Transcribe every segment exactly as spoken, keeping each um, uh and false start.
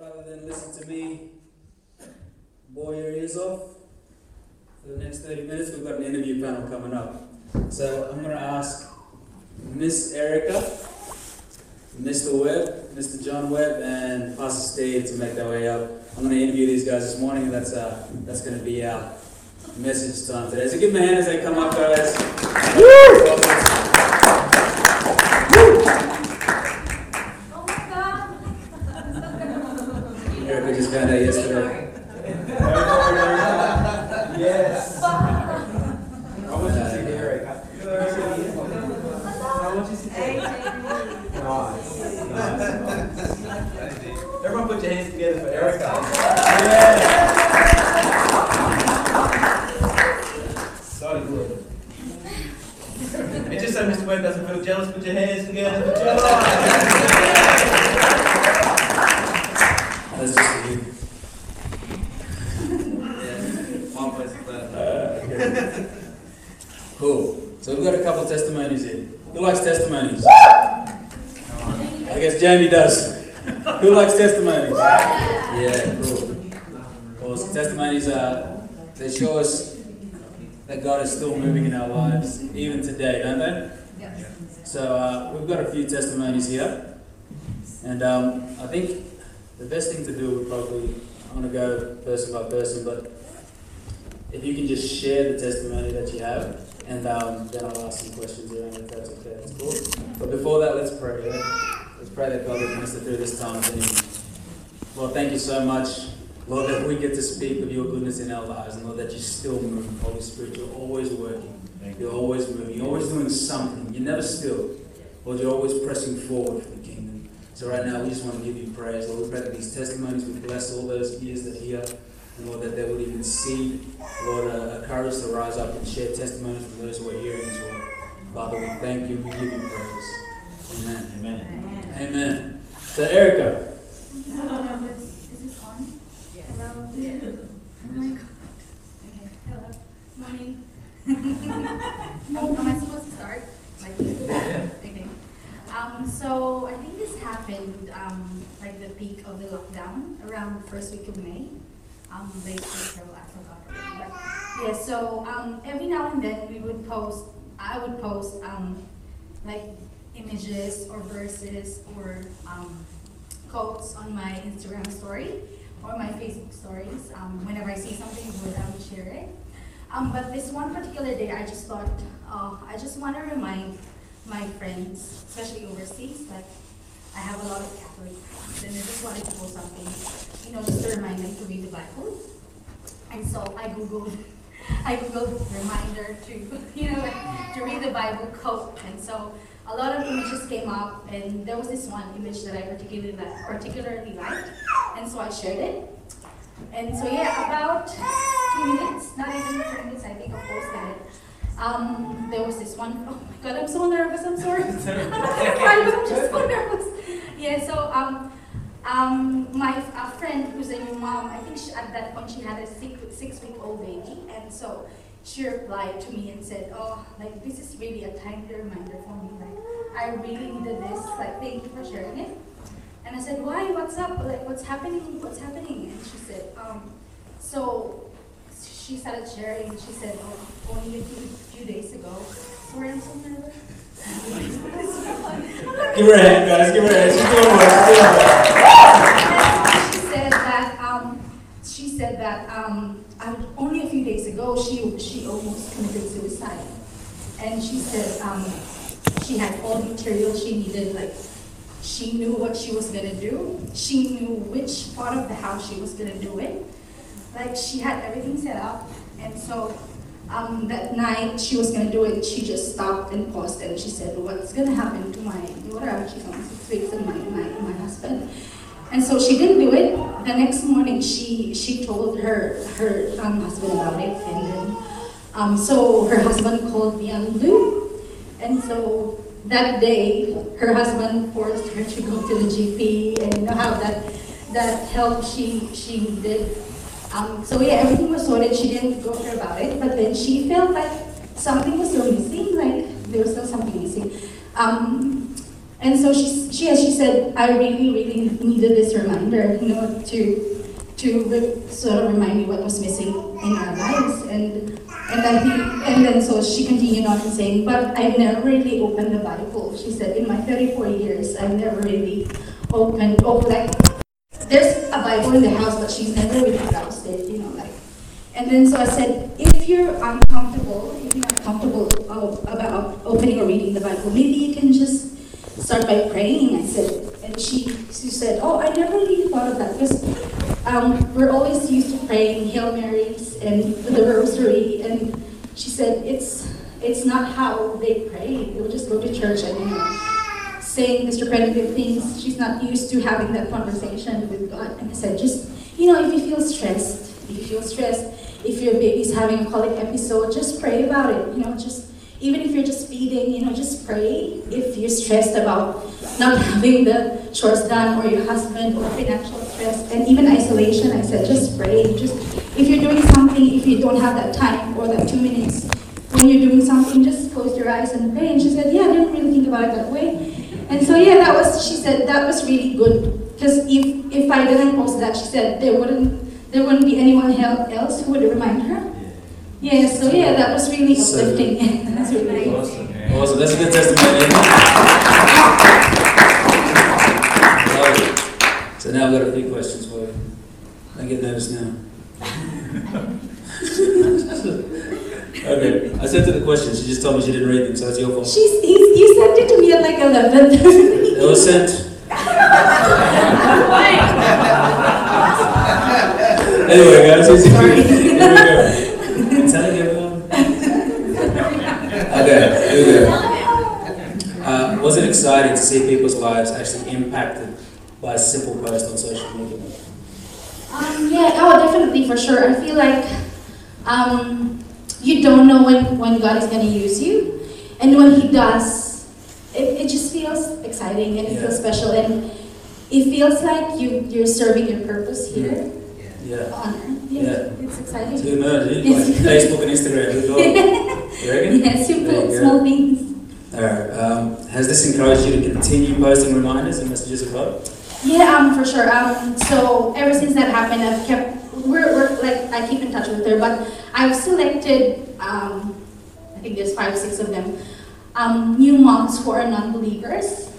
rather than listen to me bore your ears off for the next thirty minutes, we've got an interview panel coming up. So I'm going to ask Miss Erica, Mister Webb, Mister John Webb, and Pastor Steve to make their way up. I'm going to interview these guys this morning, and that's, uh, that's going to be our message time today. So give them a hand as they come up, guys. Woo! Yesterday. Yes. I want you to see Erica. I want you to see Erica. Nice. Everyone put your hands together for Erica. Yeah. So good. And just so Mister Webb doesn't feel jealous, put your hands together for John. That's just for you. Cool. So we've got a couple of testimonies here. Who likes testimonies? I guess Jamie does. Who likes testimonies? Yeah, cool. Awesome. Testimonies are, they show us that God is still moving in our lives, even today, don't they? Yeah. So uh, we've got a few testimonies here. And um, I think the best thing to do would probably, I'm going to go person by person, but if you can just share the testimony that you have, and um, then I'll ask some questions around it, if that's okay, that's cool. But before that, let's pray. Right? Let's pray that God will minister through this time. Lord, thank you so much, Lord, that we get to speak of your goodness in our lives, and Lord, that you still move, Holy Spirit. You're always working. You're always moving. You're always doing something. You're never still. Lord, you're always pressing forward for the kingdom. So right now, we just want to give you praise. Lord, we pray that these testimonies would bless all those ears that hear. And Lord, that they would even see, Lord, a, a courage to rise up and share testimonies from those who are hearing as well. Father, we thank you. We give you praise. Amen. Amen. Amen. Amen. So, Erica. Hello. Is this on? Yeah. Hello. Yeah. Oh my God. Okay. Hello. Morning. Am I supposed to start? Like, okay. Um, so, I think this happened um, like the peak of the lockdown, around the first week of May. Um, based in April, I forgot. But, yeah, so um, every now and then we would post, I would post um, like images or verses or um, quotes on my Instagram story or my Facebook stories. Um, whenever I see something good, I would share it. Um, but this one particular day, I just thought, uh, I just want to remind my friends, especially overseas, like I have a lot of Catholic friends, and I just wanted to post something, you know, just to remind them to read the Bible. And so I googled, I googled reminder to, you know, like, to read the Bible quote. And so a lot of images came up, and there was this one image that I particularly liked, particularly liked, and so I shared it. And so yeah, about two minutes, not even two minutes, I think I posted it. Um, there was this one, oh my God, I'm so nervous, I'm sorry. I don't know why I cried, but I'm just so nervous. Yeah, so um, um, my a friend who's a new mom, I think she, at that point she had a six, six-week-old baby, and so she replied to me and said, oh, like this is really a timely reminder for me, like I really needed this, like thank you for sharing it. And I said, why, what's up, like what's happening, what's happening? And she said, um, so, she started sharing, and she said, oh, only a few, few days ago. Sorry, I'm so nervous. Give her a hand, guys. Give her a hand. She's doing well. She said that, um, she said that um, only a few days ago, she, she almost committed suicide. And she said um, she had all the material she needed. Like, she knew what she was going to do. She knew which part of the house she was going to do it. Like she had everything set up, and so um, that night she was gonna do it. She just stopped and paused, and she said, "What's gonna happen to my daughter? She's on six weeks, and my, my my husband." And so she didn't do it. The next morning, she she told her her um, husband about it, and then um, so her husband called me on Zoom, and so that day her husband forced her to go to the G P, and you know how that that help she she needed. Um, so yeah, everything was sorted, she didn't go there about it, but then she felt like something was so missing, like there was still something missing. Um, And so she, she, as she said, I really, really needed this reminder, you know, to, to sort of remind me what was missing in our lives. And, and, then, he, and then so she continued on and saying, but I've never really opened the Bible. She said, in my thirty-four years, I've never really opened, oh, like, there's a Bible in the house, but she's never really browsed it, you know, like. And then so I said, if you're uncomfortable, if you're not comfortable oh, about opening or reading the Bible, maybe you can just start by praying, I said. And she, she said, oh, I never really thought of that, because um, we're always used to praying Hail Marys and the Rosary, and she said, it's it's not how they pray. They would just go to church and, you know, saying these repetitive things. She's not used to having that conversation with God. And I said, just, you know, if you feel stressed, if you feel stressed, if your baby's having a colic episode, just pray about it, you know, just, even if you're just feeding, you know, just pray. If you're stressed about not having the chores done, or your husband, or financial stress, and even isolation, I said, just pray. Just, if you're doing something, if you don't have that time, or that two minutes, when you're doing something, just close your eyes and pray. And she said, yeah, I didn't really think about it that way. And so, yeah, that was, she said, that was really good. Because if, if I didn't post that, she said, there wouldn't, there wouldn't be anyone else who would remind her. Yeah, so yeah, that was really uplifting. So, that's really awesome. Awesome, that's a good testimony. So now I've got a few questions for you. I get nervous now. Okay, I sent her the questions. She just told me she didn't read them, so it's your fault. She's, he's, you sent it to me at like eleven thirty. It was sent. Anyway, guys, it's sorry. Here we go. Uh, was it exciting to see people's lives actually impacted by a simple post on social media? Um, yeah, oh, definitely, for sure. I feel like um, you don't know when, when God is going to use you. And when He does, it, it just feels exciting and it yeah. feels special. And it feels like you, you're serving your purpose here. Mm. Yeah. Honor. Yeah. yeah. It's exciting. To emerge, like Facebook and Instagram as well. You reckon? Yeah, simple, small things. Alright, um, has this encouraged you to continue posting reminders and messages of God? Yeah, um, for sure. Um, so ever since that happened, I've kept, we're, we're like, I keep in touch with her, but I've selected, um, I think there's five, six of them, um, new moms who are non-believers.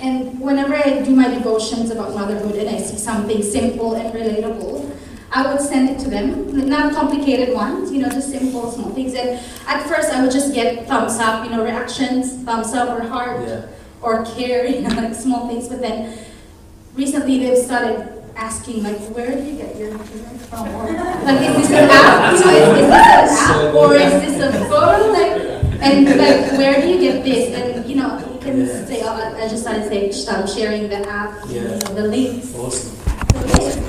And whenever I do my devotions about motherhood and I see something simple and relatable, I would send it to them, not complicated ones, you know, just simple, small things. And at first, I would just get thumbs up, you know, reactions, thumbs up or heart yeah. or care, you know, like small things. But then recently, they've started asking, like, where do you get your material from? Or, like, is this an app? You know, is, is this an app or is this a phone? Like, and like, where do you get this? And you know, you can yeah. say, oh, I just started saying, stop sharing the app, yeah. you know, the links. Awesome. I just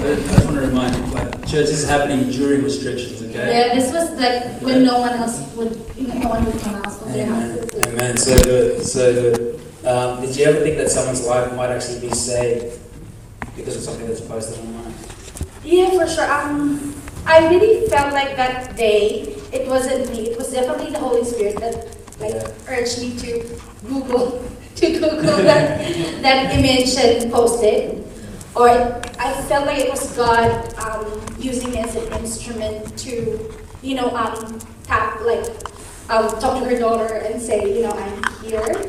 want to remind you, like, church, this is happening during restrictions, okay? Yeah, this was like when yeah. no one else would, you know, no one would come out of their houses. Amen, so good, so good. Um, did you ever think that someone's life might actually be saved because of something that's posted online? Yeah, for sure. Um, I really felt like that day, it wasn't me, it was definitely the Holy Spirit that like yeah. urged me to Google, to Google that, that image and post it. Or I felt like it was God um, using me as an instrument to, you know, um, tap, like, um, talk to her daughter and say, you know, I'm here,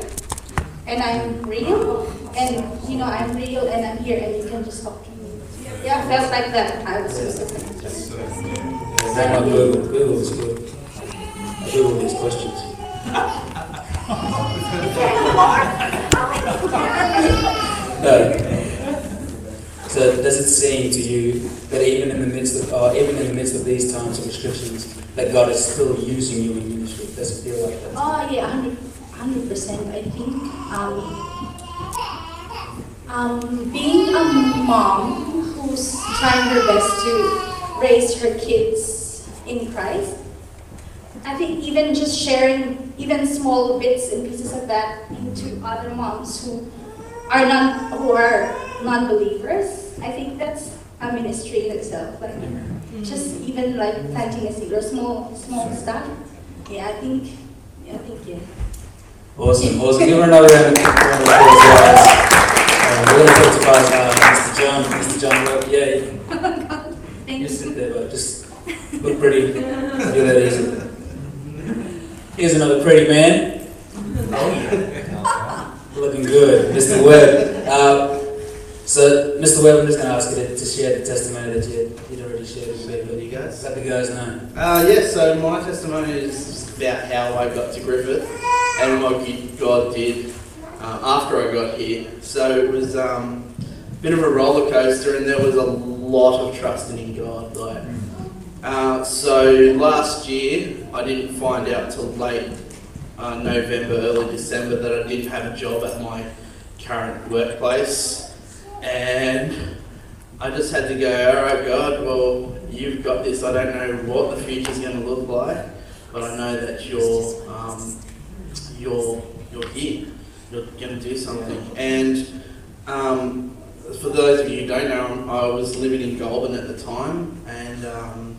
and I'm real, and, you know, I'm real, and I'm here, and you can just talk to me. Yeah, I felt like that. I was just an instrument. I Google, Google is good. I Google these questions. No. So does it seem to you that even in the midst of uh, even in the midst of these times of restrictions, that God is still using you in ministry? Does it feel like that? Oh yeah, one hundred percent. I think um, um, being a mom who's trying her best to raise her kids in Christ, I think even just sharing even small bits and pieces of that into other moms who are not who are non-believers. I think that's a ministry in itself, like mm-hmm. just even like planting a seed or small, small stuff. Yeah, I think, yeah, I think yeah. Awesome, awesome. Give her another round of applause, guys. Um, we're going to talk about uh, Mister John, Mister John Webb. Yay. Oh my God, thank you. You sit there, but just look pretty. Do that easy. Here's another pretty man. Oh yeah. Looking good, Mister Webb. Uh, so, Mister Webb, I'm just going to ask you to, to share the testimony that you had. You guys? Let the guys know. Uh, yeah, so my testimony is about how I got to Griffith and what God did uh, after I got here. So it was um, a bit of a roller coaster, and there was a lot of trusting in God. Like, uh, so last year, I didn't find out till late uh, November, early December that I didn't have a job at my current workplace, and I just had to go, all right, God, well, you've got this. I don't know what the future's going to look like, but I know that you're um, you're you're here. You're going to do something. And um, for those of you who don't know, I was living in Golden at the time, and um,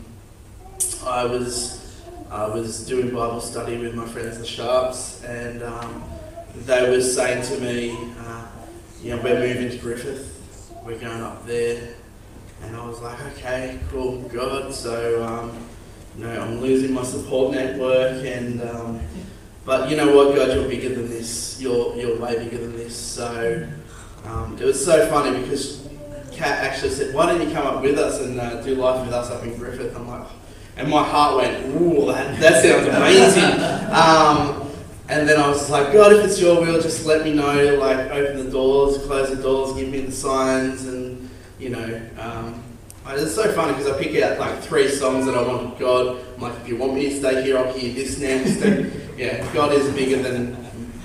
I was I was doing Bible study with my friends the Sharps, and um, they were saying to me, uh, you know, we're moving to Griffith. We're going up there, and I was like, okay, cool, God. So, um, you know, I'm losing my support network, and um, but you know what, God, you're bigger than this. You're you're way bigger than this. So um, it was so funny because Kat actually said, why don't you come up with us and uh, do life with us up in Griffith? I'm like, and my heart went, ooh, that, that sounds amazing. Um, And then I was like, God, if it's your will, just let me know, like, open the doors, close the doors, give me the signs, and, you know, um, it's so funny because I pick out, like, three songs that I want God. I'm like, if you want me to stay here, I'll hear this next, and, yeah, God is bigger than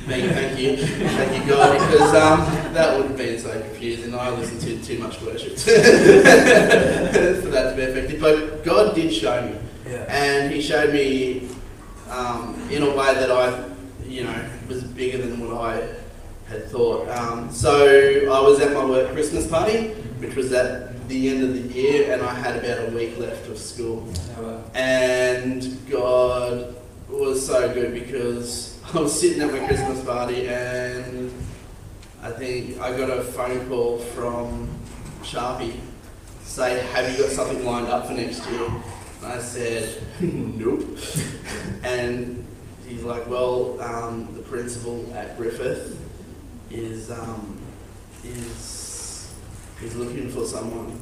me, thank you, thank you, God, because um, that would have been so confusing. I listened to too much worship for that to be effective, but God did show me, yeah. And he showed me um, in a way that I... you know, it was bigger than what I had thought. Um, so I was at my work Christmas party, which was at the end of the year, and I had about a week left of school. Oh, wow. And God was so good because I was sitting at my Christmas party, and I think I got a phone call from Sharpie saying, have you got something lined up for next year? And I said, nope. And he's like, well, um, the principal at Griffith is um, is is looking for someone,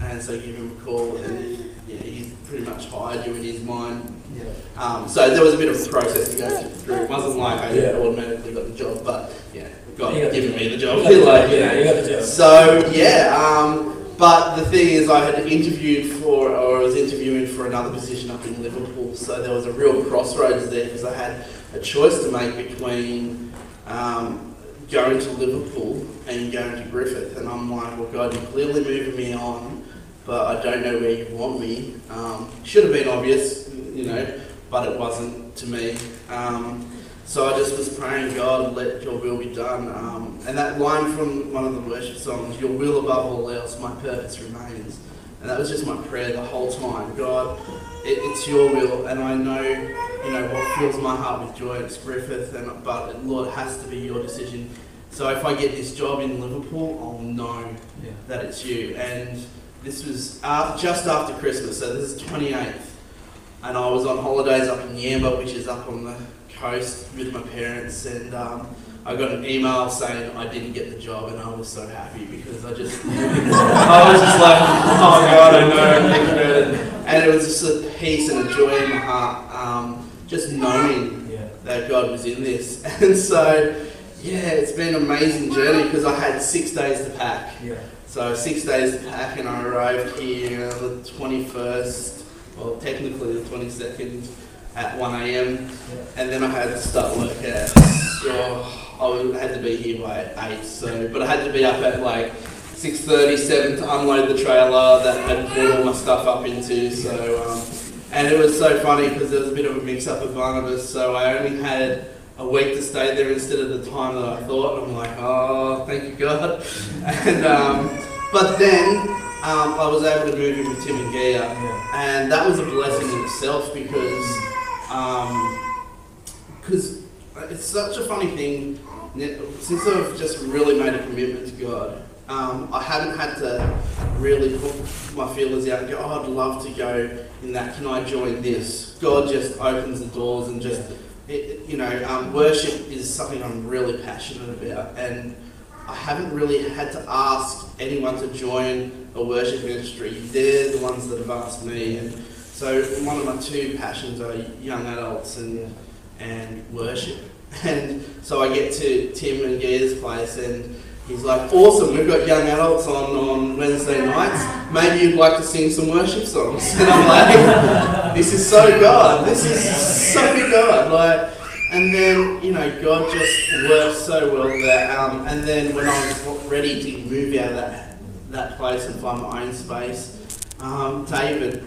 and so give him a call, and yeah, he's pretty much hired you in his mind. Yeah. Um, so there was a bit of a process to go through. It wasn't like I yeah. automatically got the job, but yeah, God giving me the job. Like, yeah, you got the job. So yeah, um, but the thing is, I had interviewed for, or I was interviewing for another position up in Liverpool. So there was a real crossroads there because I had a choice to make between um, going to Liverpool and going to Griffith. And I'm like, well, God, you're clearly moving me on, but I don't know where you want me. Um, should have been obvious, you know, but it wasn't to me. Um, so I just was praying, God, let your will be done. Um, and that line from one of the worship songs, your will above all else, my purpose remains. And that was just my prayer the whole time. God, it, it's your will, and I know, you know, what fills my heart with joy is Griffith, and but Lord, it has to be your decision. So if I get this job in Liverpool, I'll know yeah. that it's you. And this was after, just after Christmas, so this is twenty-eighth, and I was on holidays up in Yamba, which is up on the coast, with my parents, and um, I got an email saying I didn't get the job, and I was so happy because I just, I was just like, oh God, I know. And it was just a peace and a joy in my heart, um, just knowing yeah. that God was in this. And so, yeah, it's been an amazing journey because I had six days to pack. Yeah. So six days to pack, and I arrived here on the twenty-first, well, technically the twenty-second, at one a.m. Yeah. And then I had to start work at, oh, I had to be here by eight, so, but I had to be up at like six thirty, seven to unload the trailer that I had brought all my stuff up into, so, um, and it was so funny because there was a bit of a mix-up of Barnabas, so I only had a week to stay there instead of the time that I thought. I'm like, oh, thank you, God. And, um, but then, um, I was able to move in with Tim and Gia, and that was a blessing in itself because, um, because it's such a funny thing, since I've just really made a commitment to God, um, I haven't had to really put my feelers out and go, oh, I'd love to go in that, can I join this? God just opens the doors and just, it, you know, um, worship is something I'm really passionate about, and I haven't really had to ask anyone to join a worship ministry. They're the ones that have asked me, and so one of my two passions are young adults and and worship. And so I get to Tim and Gia's place, and he's like, awesome, we've got young adults on, on Wednesday nights. Maybe you'd like to sing some worship songs. And I'm like, this is so God. This is so God. Like, and then, you know, God just works so well there. Um, and then when I was ready to move out of that, that place and find my own space, um, David,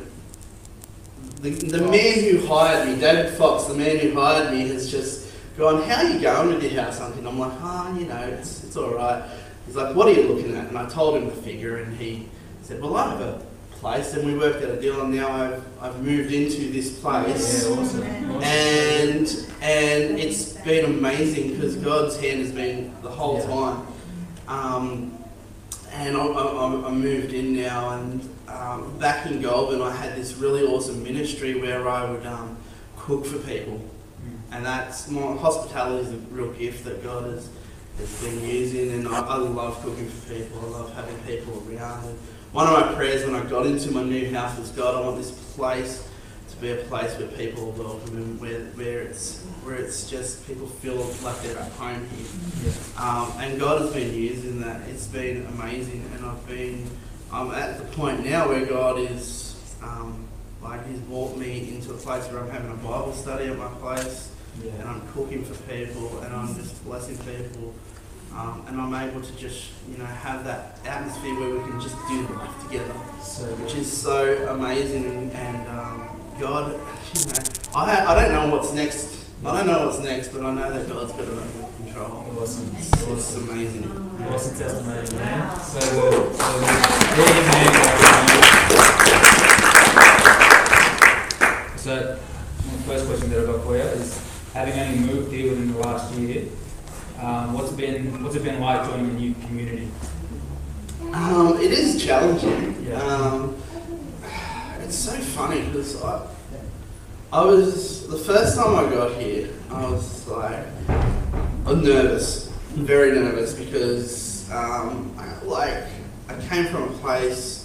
the, the man who hired me, David Fox, the man who hired me, has just gone, how are you going with your house hunting? I'm like, ah, oh, you know, it's it's all right. He's like, what are you looking at? And I told him the figure, and he said, well, I have a place, and we worked out a deal, and now I've I've moved into this place. Yeah, awesome. And and it's been amazing because God's hand has been the whole yeah. time. Um, and I'm, I'm, I'm moved in now, and um, back in Goulburn, I had this really awesome ministry where I would um, cook for people. And that's more, hospitality is a real gift that God has, has been using, and I, I love cooking for people, I love having people around. And one of my prayers when I got into my new house was, God, I want this place to be a place where people are welcome, and where, where, it's, where it's just people feel like they're at home here. Yeah. Um, and God has been using that, it's been amazing, and I've been, I'm at the point now where God is, um, like He's brought me into a place where I'm having a Bible study at my place. Yeah. And I'm cooking for people, and I'm just blessing people, um, and I'm able to just, you know, have that atmosphere where we can just do life together, so which is so amazing. And um, God, you know, I I don't know what's next. I don't know what's next, but I know that God's got it under control. Awesome, it's, it's amazing. Awesome testimony, man. So good. So good. So the first question that I've got for you is, having only moved here within the last year, um, what's been what's it been like joining a new community? Um, it is challenging. Yeah. Um, it's so funny because I, I was the first time I got here, I was like, I'm nervous, very nervous, because um, I, like I came from a place.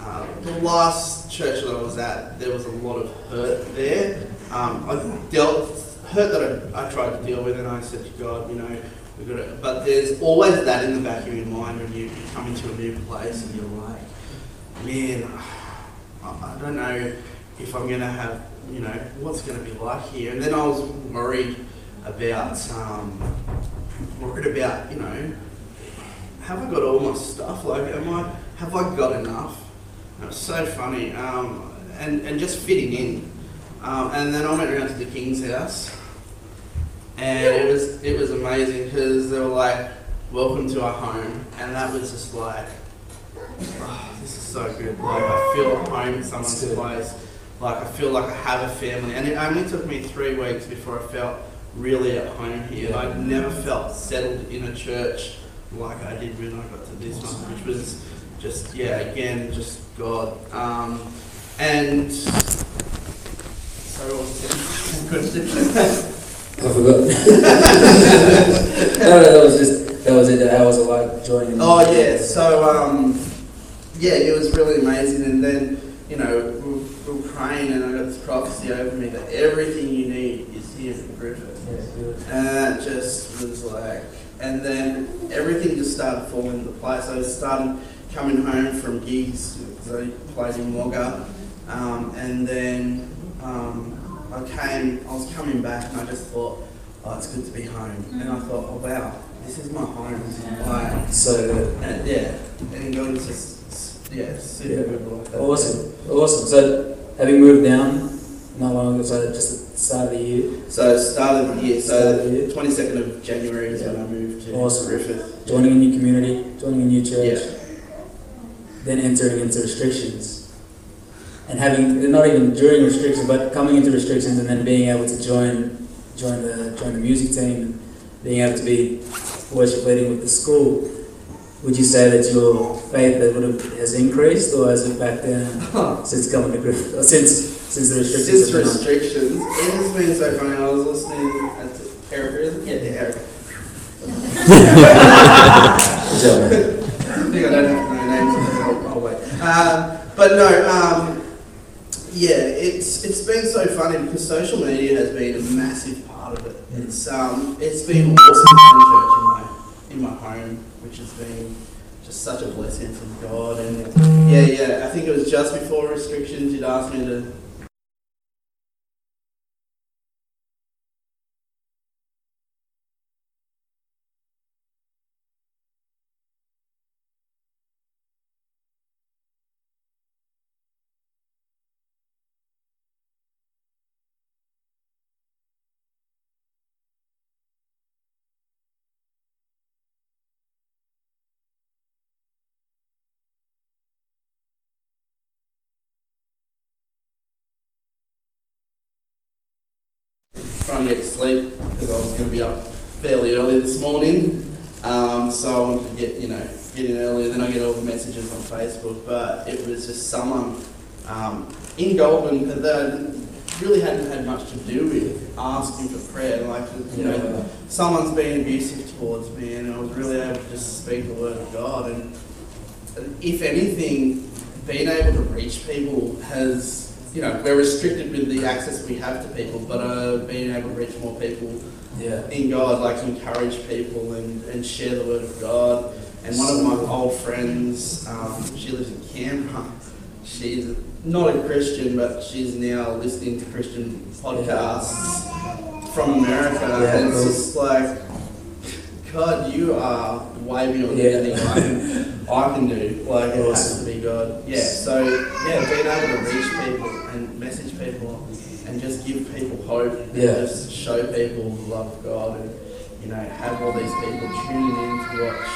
Uh, the last church that I was at, there was a lot of hurt there. Um, I dealt. Hurt that I, I tried to deal with, and I said to God, you know, we've got to, but there's always that in the back of your mind when you, you come into a new place and you're like, man, I, I don't know if I'm going to have, you know, what's going to be like here. And then I was worried about, um, worried about, you know, have I got all my stuff? Like, am I, have I got enough? And it was so funny, um, and, and just fitting in. Um, and then I went around to the King's house, and it was it was amazing because they were like, welcome to our home, and that was just like, oh, this is so good. Like, I feel at home in someone's place. Like, I feel like I have a family, and it only took me three weeks before I felt really at home here. I'd never felt settled in a church like I did when I got to this one, which was just, yeah, again, just God. Um, and... Sorry, what was the question? I forgot. No, no, that was just, that was it, how was it like joining? Oh yeah, so, um, yeah, it was really amazing, and then, you know, we were praying, and I got this prophecy over me that everything you need is here in Griffith. Yes, and that just was like, and then everything just started falling into place. I was starting coming home from gigs, because I played in Wagga, um, and then... Um, I came, I was coming back, and I just thought, oh, it's good to be home. Mm-hmm. And I thought, oh wow, this is my home. Yeah. Like, so good. And, yeah, and God was just, yeah, super yeah. good like that. Awesome, yeah. awesome. So having moved down, not long ago, so just the start of the year? So start of the year, so the twenty-second of January is yeah. when I moved to awesome. Griffith. Joining a new community, joining a new church, yeah. then entering into restrictions. And having, not even during restrictions, but coming into restrictions and then being able to join join the join the music team and being able to be worship leading with the school, would you say that your faith that would have, has increased, or has it back down since coming to Griffith, or since since the restrictions? Since restrictions, it's been so funny. I was listening at the Erica, isn't it? Yeah, Erica. I think I don't have to know names. I'll, I'll wait. Uh, but no, um, yeah, it's it's been so funny because social media has been a massive part of it. It's um, it's been awesome in church in my in my home, which has been just such a blessing from God. And yeah, yeah, I think it was just before restrictions you'd ask me to. Trying to get to sleep because I was going to be up fairly early this morning, um, so I wanted to get you know get in earlier. Then I get all the messages on Facebook, but it was just someone um, in Goulburn that I really hadn't had much to do with asking for prayer. Like you know, someone's been abusive towards me, and I was really able to just speak the word of God. And if anything, being able to reach people has. You know, we're restricted with the access we have to people, but uh, being able to reach more people yeah. in God, like encourage people and, and share the word of God. And one of my old friends, um, she lives in Canberra. She's not a Christian, but she's now listening to Christian podcasts from America. Yeah, and it's just like, God, you are way beyond yeah. anything I can do, like it has to be God. Yeah, so yeah, being able to reach people and message people and just give people hope and yeah. just show people the love of God and, you know, have all these people tuning in to watch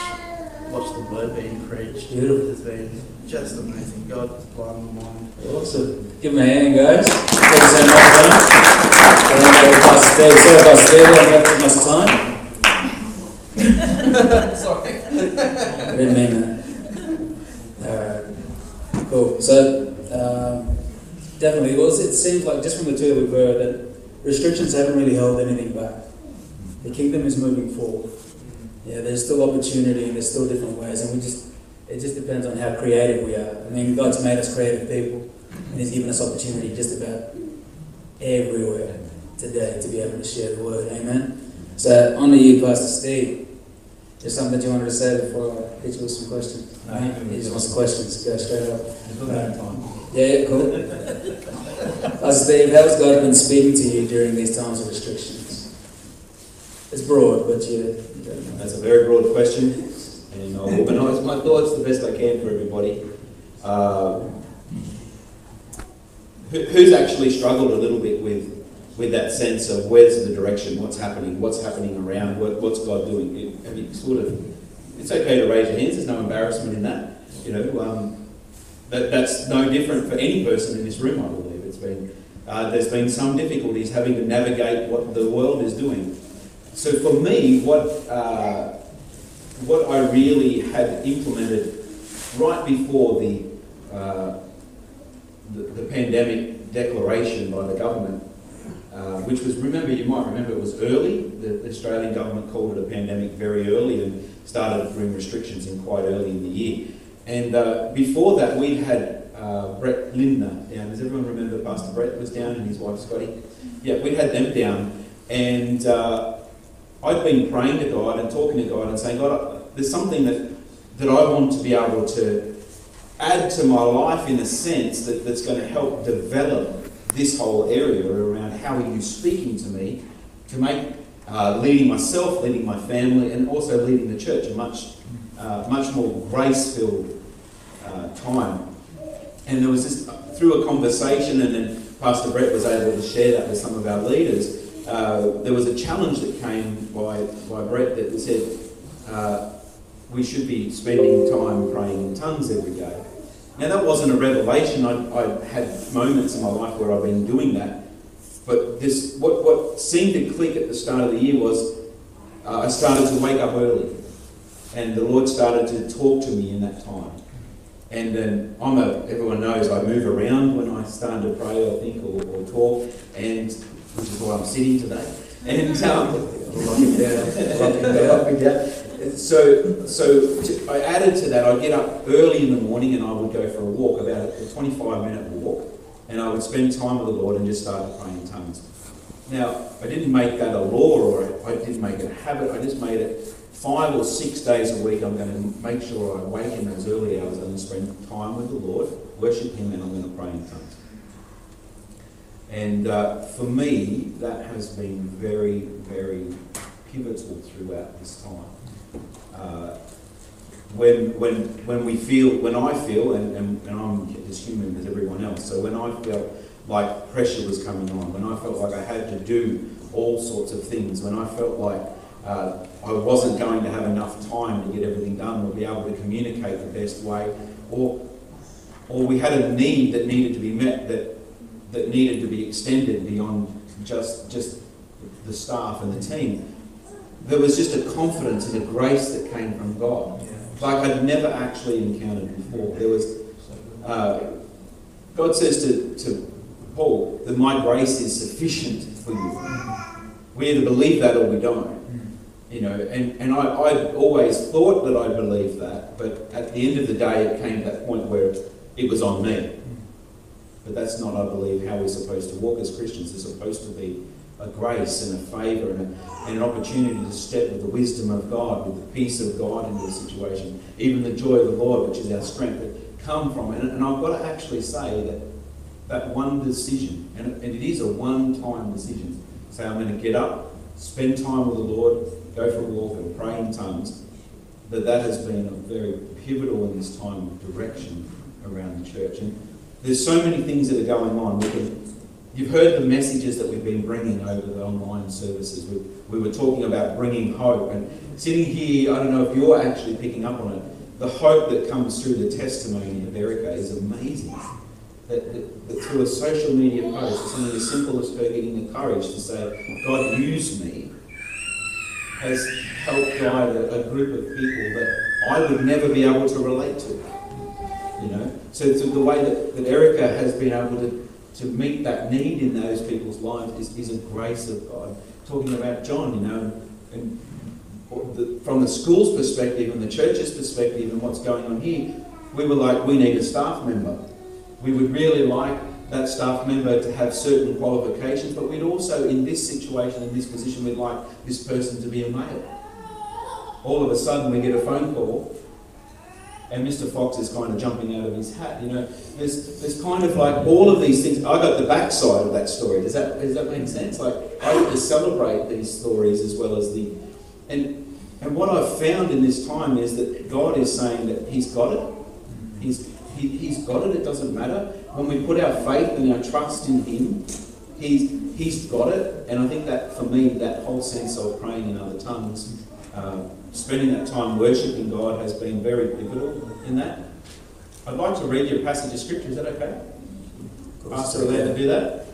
watch the word being preached. Beautiful. It's been just amazing. God's blown my mind. Awesome. Give them a hand, guys. Thank you so much. Sorry if I was there, I don't have much time. Sorry. I didn't mean that. Cool. So um, definitely, well, it seems like just from the two that we've heard that restrictions haven't really held anything back. The kingdom is moving forward. Yeah, there's still opportunity and there's still different ways, and we just it just depends on how creative we are. I mean, God's made us creative people, and He's given us opportunity just about everywhere today to be able to share the word. Amen. So on to you, Pastor Steve. There's something that you wanted to say before I hit you with some questions. No, right? He just wants some questions. Go straight up. Right. Time. Yeah, yeah, cool. Pastor Steve, how has God been speaking to you during these times of restrictions? It's broad, but you... Yeah. That's a very broad question. And I'll organise my thoughts the best I can for everybody. Uh, who, who's actually struggled a little bit with with that sense of where's the direction, what's happening, what's happening around, what, what's God doing? It, I mean, sort of, it's okay to raise your hands. There's no embarrassment in that. You know, um, that that's no different for any person in this room. I believe it's been uh, there's been some difficulties having to navigate what the world is doing. So for me, what uh, what I really had implemented right before the uh, the, the pandemic declaration by the government. Uh, which was, remember, you might remember it was early. The, the Australian government called it a pandemic very early and started bringing restrictions in quite early in the year. And uh, before that, we had uh, Brett Lindner down. Does everyone remember Pastor Brett was down and his wife Scotty? Yeah, we had them down. And uh, I'd been praying to God and talking to God and saying, God, there's something that, that I want to be able to add to my life in a sense that, that's going to help develop this whole area around how are you speaking to me to make uh, leading myself, leading my family, and also leading the church a much, uh, much more grace-filled uh, time. And there was this through a conversation, and then Pastor Brett was able to share that with some of our leaders. Uh, there was a challenge that came by by Brett that said uh, we should be spending time praying in tongues every day. Now that wasn't a revelation. I, I had moments in my life where I've been doing that, But this, what, what seemed to click at the start of the year was uh, I started to wake up early. And the Lord started to talk to me in that time. And then I'm a, everyone knows I move around when I start to pray or think or, or talk, and which is why I'm sitting today. And um, so, so to, I added to that, I'd get up early in the morning and I would go for a walk, about a twenty-five minute walk, and I would spend time with the Lord and just start praying in tongues. Now, I didn't make that a law or I didn't make it a habit, I just made it five or six days a week. I'm going to make sure I wake in those early hours and spend time with the Lord, worship Him, and I'm going to pray in tongues. And uh, for me, that has been very, very pivotal throughout this time. Uh, when, when, when we feel, when I feel, and, and, and I'm as human as everyone else, so when I felt like pressure was coming on, when I felt like I had to do all sorts of things, when I felt like uh, I wasn't going to have enough time to get everything done or be able to communicate the best way, or, or we had a need that needed to be met, that that needed to be extended beyond just just the staff and the team. There was just a confidence and a grace that came from God, yeah, like I'd never actually encountered before. There was, uh, God says to, to Paul that my grace is sufficient for you. We either believe that or we don't. You know, and, and I, I always thought that I believed that, but at the end of the day it came to that point where it was on me. But that's not, I believe, how we're supposed to walk as Christians. There's supposed to be a grace and a favour and, and an opportunity to step with the wisdom of God, with the peace of God into the situation, even the joy of the Lord, which is our strength, that come from it. And, and I've got to actually say that that one decision, and it, and it is a one-time decision, say I'm going to get up, spend time with the Lord, go for a walk and pray in tongues, that that has been a very pivotal in this time of direction around the church. And there's so many things that are going on. We can, you've heard the messages that we've been bringing over the online services. We, we were talking about bringing hope. And sitting here, I don't know if you're actually picking up on it, the hope that comes through the testimony of Erica is amazing. That, that, that through a social media post, something as simple as her getting the courage to say, God, use me, has helped guide a, a group of people that I would never be able to relate to. You know, so, so the way that, that Erica has been able to, to meet that need in those people's lives is, is a grace of God. Talking about John, you know, and, and the, from the school's perspective and the church's perspective and what's going on here, we were like, we need a staff member. We would really like that staff member to have certain qualifications, but we'd also, in this situation, in this position, we'd like this person to be a male. All of a sudden, we get a phone call, and Mister Fox is kind of jumping out of his hat. You know, there's, there's kind of like all of these things. I got the backside of that story. Does that, does that make sense? Like, I get to celebrate these stories as well as the... And and what I've found in this time is that God is saying that He's got it. He's, he, he's got it. It doesn't matter. When we put our faith and our trust in Him, He's, he's got it. And I think that, for me, that whole sense of praying in other tongues... Um, spending that time worshipping God has been very pivotal in that. I'd like to read you a passage of scripture, is that okay? Pastor, allowed to do that?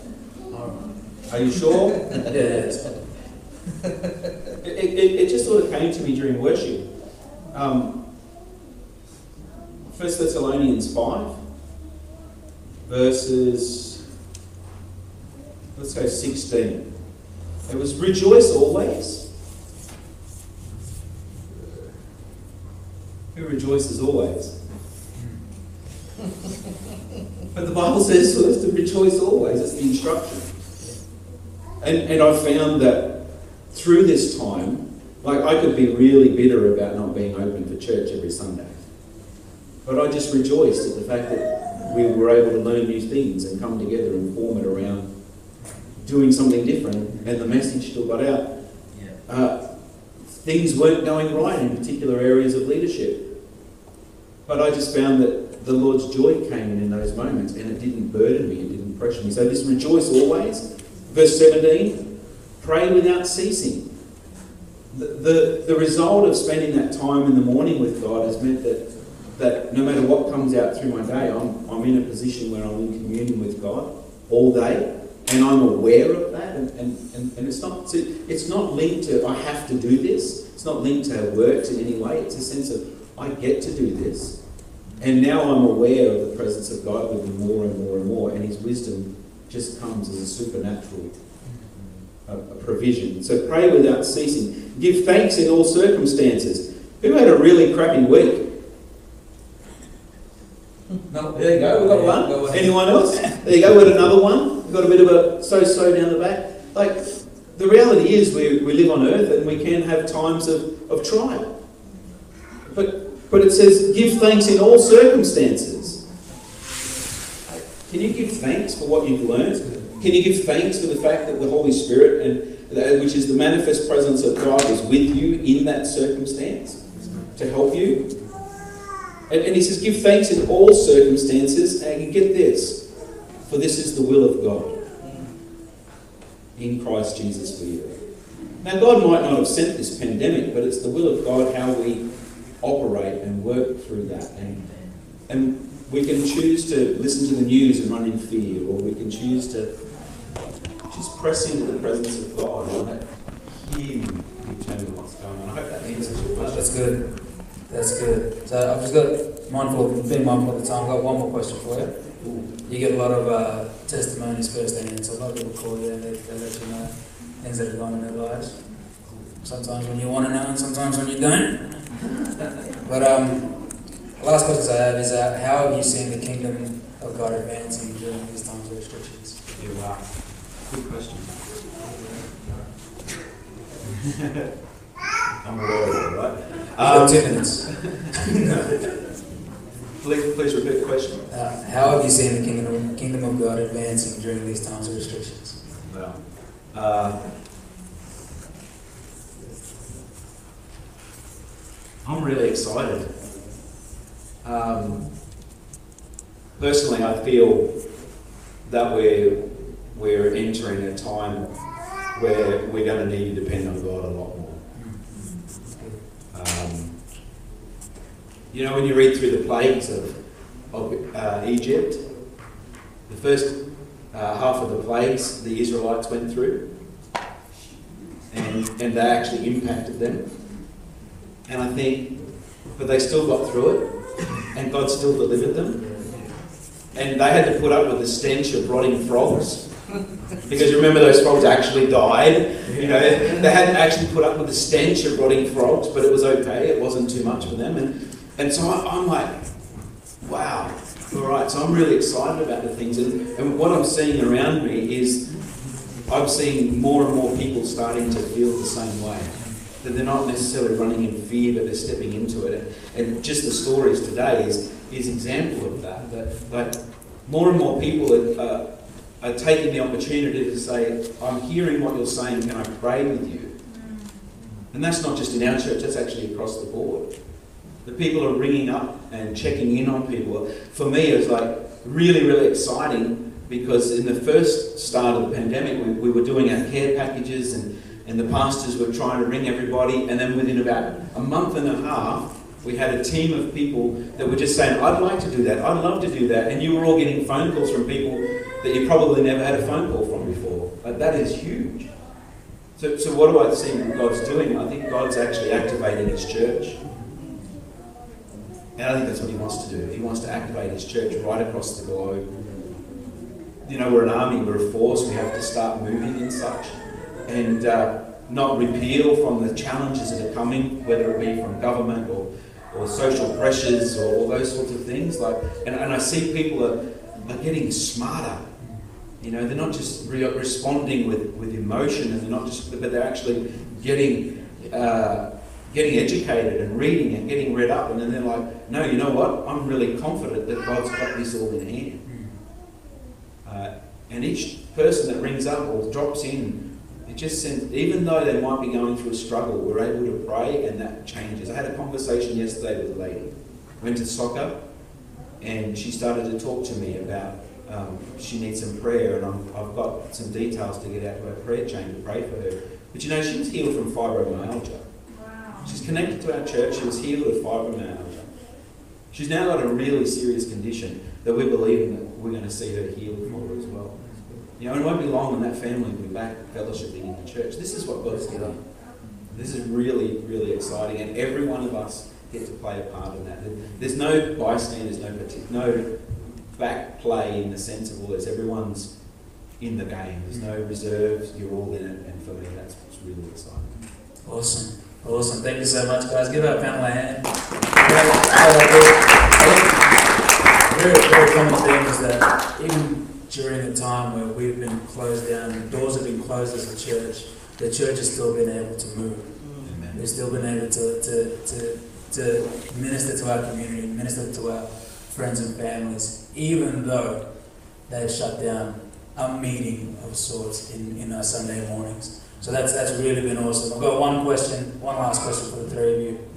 Um, Are you sure? Yes. it, it, it just sort of came to me during worship. Um, First Thessalonians five, verses, let's go sixteen. It was rejoice always. Who rejoices always? But the Bible says for us to rejoice always. That's the instruction. And and I found that through this time, like I could be really bitter about not being open for church every Sunday. But I just rejoiced at the fact that we were able to learn new things and come together and form it around doing something different, and the message still got out. Uh, Things weren't going right in particular areas of leadership. But I just found that the Lord's joy came in in those moments, and it didn't burden me, it didn't pressure me. So this rejoice always. Verse seventeen, pray without ceasing. The, the, the result of spending that time in the morning with God has meant that, that no matter what comes out through my day, I'm, I'm in a position where I'm in communion with God all day. and I'm aware of that, and, and, and, and it's not to, it's not linked to I have to do this, it's not linked to works in any way, it's a sense of I get to do this, and now I'm aware of the presence of God with me more and more and more, and his wisdom just comes as a supernatural uh, a provision. So pray without ceasing. Give thanks in all circumstances. Who had a really crappy week? No, there you go, we've got one. Go Anyone else? There you go, we've got another one. We've got a bit of a so-so down the back. Like, the reality is we, we live on earth and we can have times of, of trial. But, but it says, give thanks in all circumstances. Can you give thanks for what you've learned? Can you give thanks for the fact that the Holy Spirit, and that, which is the manifest presence of God, is with you in that circumstance to help you? And he says, give thanks in all circumstances, and you get this, for this is the will of God in Christ Jesus for you. Now, God might not have sent this pandemic, but it's the will of God how we operate and work through that. And, and we can choose to listen to the news and run in fear, or we can choose to just press into the presence of God and let him determine what's going on. I hope that answers your question. That's good. That's good. So I've just got mindful of, being mindful of the time. I've got one more question for you. Ooh. You get a lot of uh, testimonies firsthand, so a lot of people call you and they, they let you know things that have gone in their lives. Sometimes when you want to know and sometimes when you don't. But um, the last question I have is, uh, how have you seen the kingdom of God advancing during these times of restrictions? Yeah, wow. Good question. I'm aware, right? Um, minutes. please, please repeat the question. Uh, how have you seen the kingdom, kingdom of God advancing during these times of restrictions? Well, uh, I'm really excited. Um, personally, I feel that we're we're entering a time where we're going to need to depend on God a lot more. Um, you know, when you read through the plagues of, of uh, Egypt, the first uh, half of the plagues the Israelites went through, and, and they actually impacted them. And I think, but they still got through it, and God still delivered them. And they had to put up with the stench of rotting frogs. Because you remember those frogs actually died, you know, they hadn't actually put up with the stench of rotting frogs, but it was okay, it wasn't too much for them. And, and so I, I'm like, wow, all right, so I'm really excited about the things. And, and what I'm seeing around me is I'm seeing more and more people starting to feel the same way. That they're not necessarily running in fear, but they're stepping into it. And, and just the stories today is is an example of that, that like more and more people are... Uh, Uh, taking the opportunity to say, I'm hearing what you're saying, can I pray with you? And that's not just in our church, that's actually across the board. The people are ringing up and checking in on people. For me, it was like really, really exciting because in the first start of the pandemic, we, we were doing our care packages and, and the pastors were trying to ring everybody, and then within about a month and a half, we had a team of people that were just saying, I'd like to do that, I'd love to do that. And you were all getting phone calls from people that you probably never had a phone call from before. Like, that is huge. So, so what do I see God's doing? I think God's actually activating his church. And I think that's what he wants to do. He wants to activate his church right across the globe. You know, we're an army, we're a force, we have to start moving and such. And uh, not repeal from the challenges that are coming, whether it be from government or or social pressures or all those sorts of things. Like, and, and I see people are, are getting smarter. You know, they're not just re responding with, with emotion, and they're not just, but they're actually getting uh, getting educated and reading and getting read up, and then they're like, no, you know what? I'm really confident that God's got this all in hand. Uh, and each person that rings up or drops in, it just sends, even though they might be going through a struggle, we're able to pray and that changes. I had a conversation yesterday with a lady. I went to soccer and she started to talk to me about um, she needs some prayer, and I'm, I've got some details to get out to her prayer chain to pray for her. But you know, she was healed from fibromyalgia. Wow. She's connected to our church, she was healed of fibromyalgia. She's now got a really serious condition that we're believing that we're going to see her healed for as well. You know, it won't be long when that family will be back fellowshipping in the church. This is what God's doing. This is really, really exciting, and every one of us get to play a part in that. There's no bystanders, no no back play in the sense of, well, it's everyone's in the game. There's no reserves, you're all in it, and for me, that's what's really exciting. Awesome. Awesome. Thank you so much, guys. Give our panel a hand. A very, very common thing is that even during a time where we've been closed down, the doors have been closed as a church, the church has still been able to move. Amen. We've still been able to, to, to, to minister to our community, minister to our friends and families, even though they've shut down a meeting of sorts in, in our Sunday mornings. So that's that's really been awesome. I've got one question, one last question for the three of you.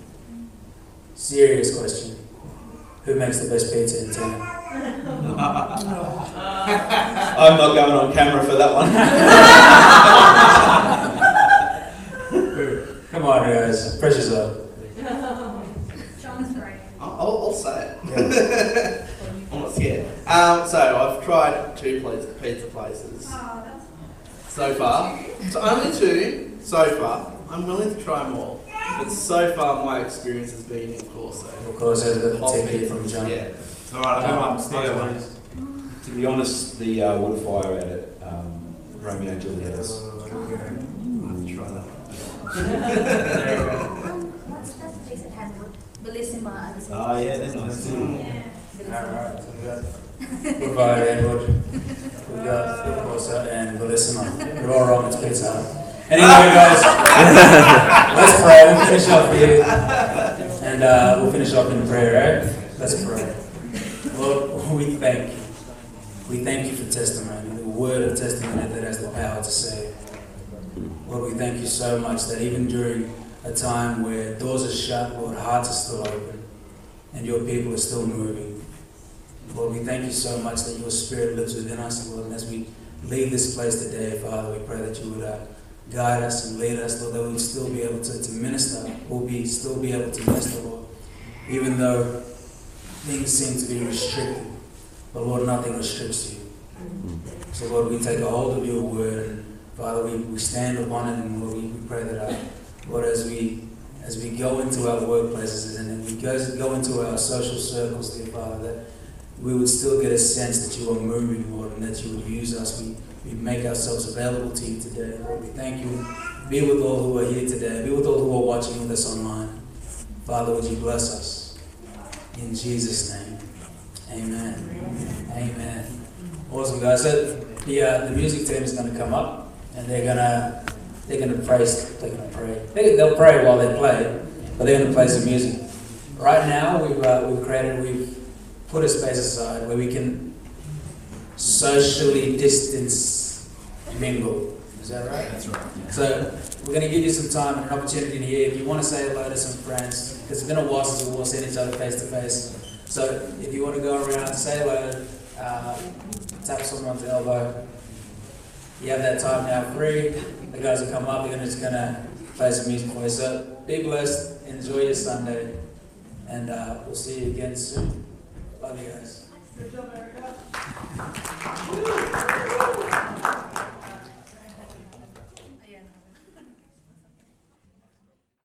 Serious question. Who makes the best pizza in town? I'm not going on camera for that one. Come on, guys. Pressure's up. John's three. I'll, I'll say it. I'm not scared. Um, so I've tried two pizza places. Oh, that's nice. So far. It's only two so far. I'm willing to try more. But so far my experience has been in Corsa. Corsa's got the T V from John. Yeah. All right, I'm going to To be honest, the uh, wood fire edit, um, Romeo and Juliet. Oh, okay. I'll have to try that. um, what's the place that has Bellissima? Oh, yeah, that's nice. Yeah. Alright, so we got Goodbye Edward, we got Corsa and Bellissima. We're all wrong, it's pizza. Anyway, guys, let's pray. We'll finish off here. And uh, we'll finish off in prayer, right? Let's pray. Lord, we thank you. We thank you for testimony, the word of testimony that has the power to save. Lord, we thank you so much that even during a time where doors are shut, Lord, hearts are still open and your people are still moving. Lord, we thank you so much that your spirit lives within us, Lord, and as we leave this place today, Father, we pray that you would uh, guide us and lead us, Lord, that we would still be able to, to minister, we'll be, still be able to minister, Lord, even though things seem to be restricted, but Lord, nothing restricts you. So, Lord, we take a hold of your word. Father, we, we stand upon it, and Lord, we, we pray that, our, Lord, as we as we go into our workplaces and we go, go into our social circles, dear Father, that we would still get a sense that you are moving, Lord, and that you would use us. We, we make ourselves available to you today, Lord. We thank you. Be with all who are here today. Be with all who are watching with us online. Father, would you bless us? In Jesus' name, amen. Amen. Amen. Awesome, guys. So the, uh, the music team is going to come up. And they're gonna, they're gonna pray. They're gonna pray. They, they'll pray while they play, but they're gonna play some music. Right now, we've uh, we've created, we've put a space aside where we can socially distance mingle. Is that right? That's right. Yeah. So we're gonna give you some time and an opportunity here. If you want to say hello to some friends, because it's been a while since we've all seen each other face to face. So if you want to go around, say hello, uh, tap someone's elbow. You have that time now free. The guys will come up. They're just going to play some music for you. So be blessed. Enjoy your Sunday. And uh, we'll see you again soon. Love you guys.